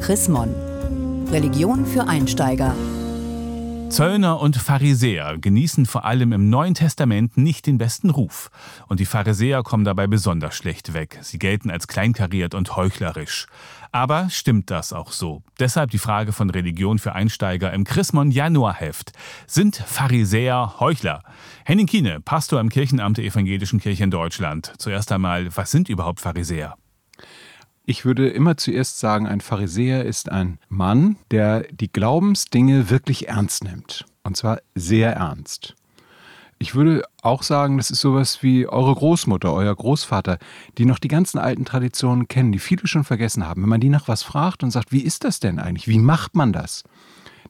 Chrismon. Religion für Einsteiger. Zöllner und Pharisäer genießen vor allem im Neuen Testament nicht den besten Ruf. Und die Pharisäer kommen dabei besonders schlecht weg. Sie gelten als kleinkariert und heuchlerisch. Aber stimmt das auch so? Deshalb die Frage von Religion für Einsteiger im Chrismon-Januarheft. Sind Pharisäer Heuchler? Henning Kiene, Pastor im Kirchenamt der Evangelischen Kirche in Deutschland. Zuerst einmal, was sind überhaupt Pharisäer? Ich würde immer zuerst sagen, ein Pharisäer ist ein Mann, der die Glaubensdinge wirklich ernst nimmt. Und zwar sehr ernst. Ich würde auch sagen, das ist sowas wie eure Großmutter, euer Großvater, die noch die ganzen alten Traditionen kennen, die viele schon vergessen haben. Wenn man die nach was fragt und sagt, wie ist das denn eigentlich? Wie macht man das?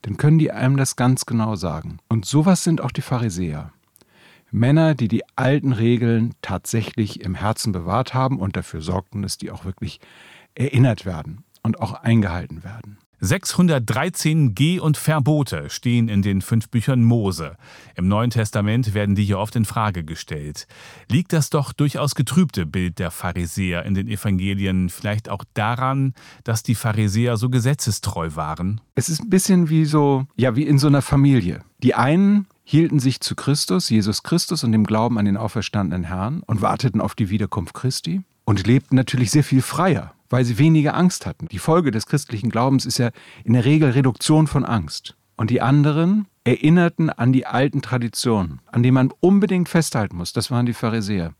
Dann können die einem das ganz genau sagen. Und sowas sind auch die Pharisäer. Männer, die die alten Regeln tatsächlich im Herzen bewahrt haben und dafür sorgten, dass die auch wirklich erinnert werden und auch eingehalten werden. 613 Geh- und Verbote stehen in den 5 Büchern Mose. Im Neuen Testament werden die hier oft in Frage gestellt. Liegt das doch durchaus getrübte Bild der Pharisäer in den Evangelien vielleicht auch daran, dass die Pharisäer so gesetzestreu waren? Es ist ein bisschen wie wie in so einer Familie. Die einen hielten sich zu Christus, Jesus Christus und dem Glauben an den auferstandenen Herrn und warteten auf die Wiederkunft Christi und lebten natürlich sehr viel freier, weil sie weniger Angst hatten. Die Folge des christlichen Glaubens ist ja in der Regel Reduktion von Angst. Und die anderen erinnerten an die alten Traditionen, an denen man unbedingt festhalten muss. Das waren die Pharisäer.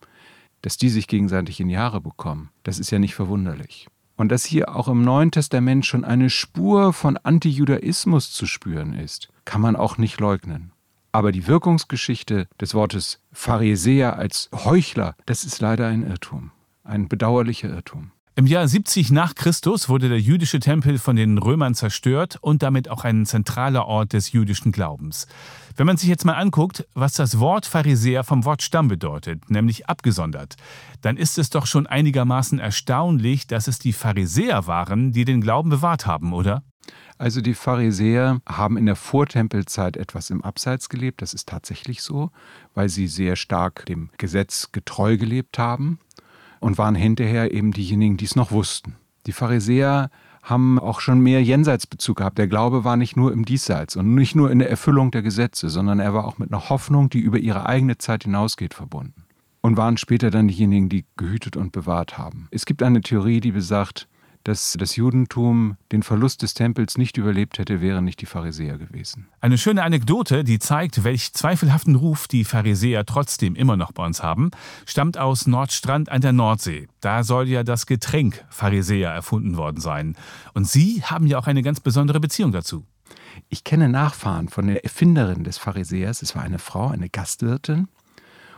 Dass die sich gegenseitig in die Haare bekommen, das ist ja nicht verwunderlich. Und dass hier auch im Neuen Testament schon eine Spur von Antijudaismus zu spüren ist, kann man auch nicht leugnen. Aber die Wirkungsgeschichte des Wortes Pharisäer als Heuchler, das ist leider ein Irrtum, ein bedauerlicher Irrtum. Im Jahr 70 nach Christus wurde der jüdische Tempel von den Römern zerstört und damit auch ein zentraler Ort des jüdischen Glaubens. Wenn man sich jetzt mal anguckt, was das Wort Pharisäer vom Wort Stamm bedeutet, nämlich abgesondert, dann ist es doch schon einigermaßen erstaunlich, dass es die Pharisäer waren, die den Glauben bewahrt haben, oder? Also die Pharisäer haben in der Vortempelzeit etwas im Abseits gelebt, das ist tatsächlich so, weil sie sehr stark dem Gesetz getreu gelebt haben. Und waren hinterher eben diejenigen, die es noch wussten. Die Pharisäer haben auch schon mehr Jenseitsbezug gehabt. Der Glaube war nicht nur im Diesseits und nicht nur in der Erfüllung der Gesetze, sondern er war auch mit einer Hoffnung, die über ihre eigene Zeit hinausgeht, verbunden. Und waren später dann diejenigen, die gehütet und bewahrt haben. Es gibt eine Theorie, die besagt, dass das Judentum den Verlust des Tempels nicht überlebt hätte, wären nicht die Pharisäer gewesen. Eine schöne Anekdote, die zeigt, welch zweifelhaften Ruf die Pharisäer trotzdem immer noch bei uns haben, stammt aus Nordstrand an der Nordsee. Da soll ja das Getränk Pharisäer erfunden worden sein. Und Sie haben ja auch eine ganz besondere Beziehung dazu. Ich kenne Nachfahren von der Erfinderin des Pharisäers. Es war eine Frau, eine Gastwirtin.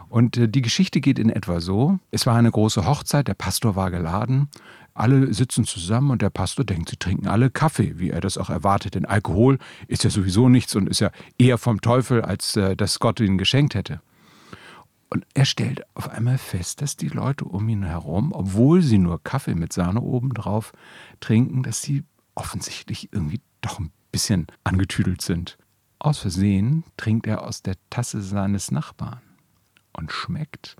Und die Geschichte geht in etwa so. Es war eine große Hochzeit, der Pastor war geladen. Alle sitzen zusammen und der Pastor denkt, sie trinken alle Kaffee, wie er das auch erwartet. Denn Alkohol ist ja sowieso nichts und ist ja eher vom Teufel, als dass Gott ihn geschenkt hätte. Und er stellt auf einmal fest, dass die Leute um ihn herum, obwohl sie nur Kaffee mit Sahne obendrauf trinken, dass sie offensichtlich irgendwie doch ein bisschen angetüdelt sind. Aus Versehen trinkt er aus der Tasse seines Nachbarn. Und schmeckt,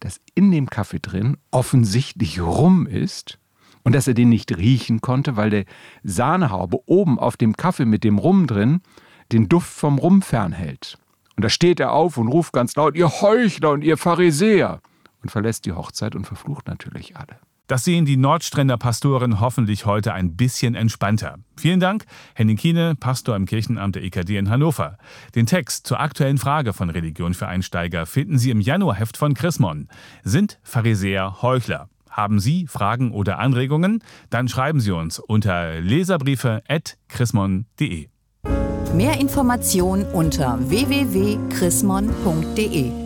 dass in dem Kaffee drin offensichtlich Rum ist und dass er den nicht riechen konnte, weil der Sahnehaube oben auf dem Kaffee mit dem Rum drin den Duft vom Rum fernhält. Und da steht er auf und ruft ganz laut, ihr Heuchler und ihr Pharisäer, und verlässt die Hochzeit und verflucht natürlich alle. Das sehen die Nordstränder Pastoren hoffentlich heute ein bisschen entspannter. Vielen Dank, Henning Kiene, Pastor im Kirchenamt der EKD in Hannover. Den Text zur aktuellen Frage von Religion für Einsteiger finden Sie im Januarheft von Chrismon. Sind Pharisäer Heuchler? Haben Sie Fragen oder Anregungen? Dann schreiben Sie uns unter leserbriefe@chrismon.de. Mehr Informationen unter www.chrismon.de.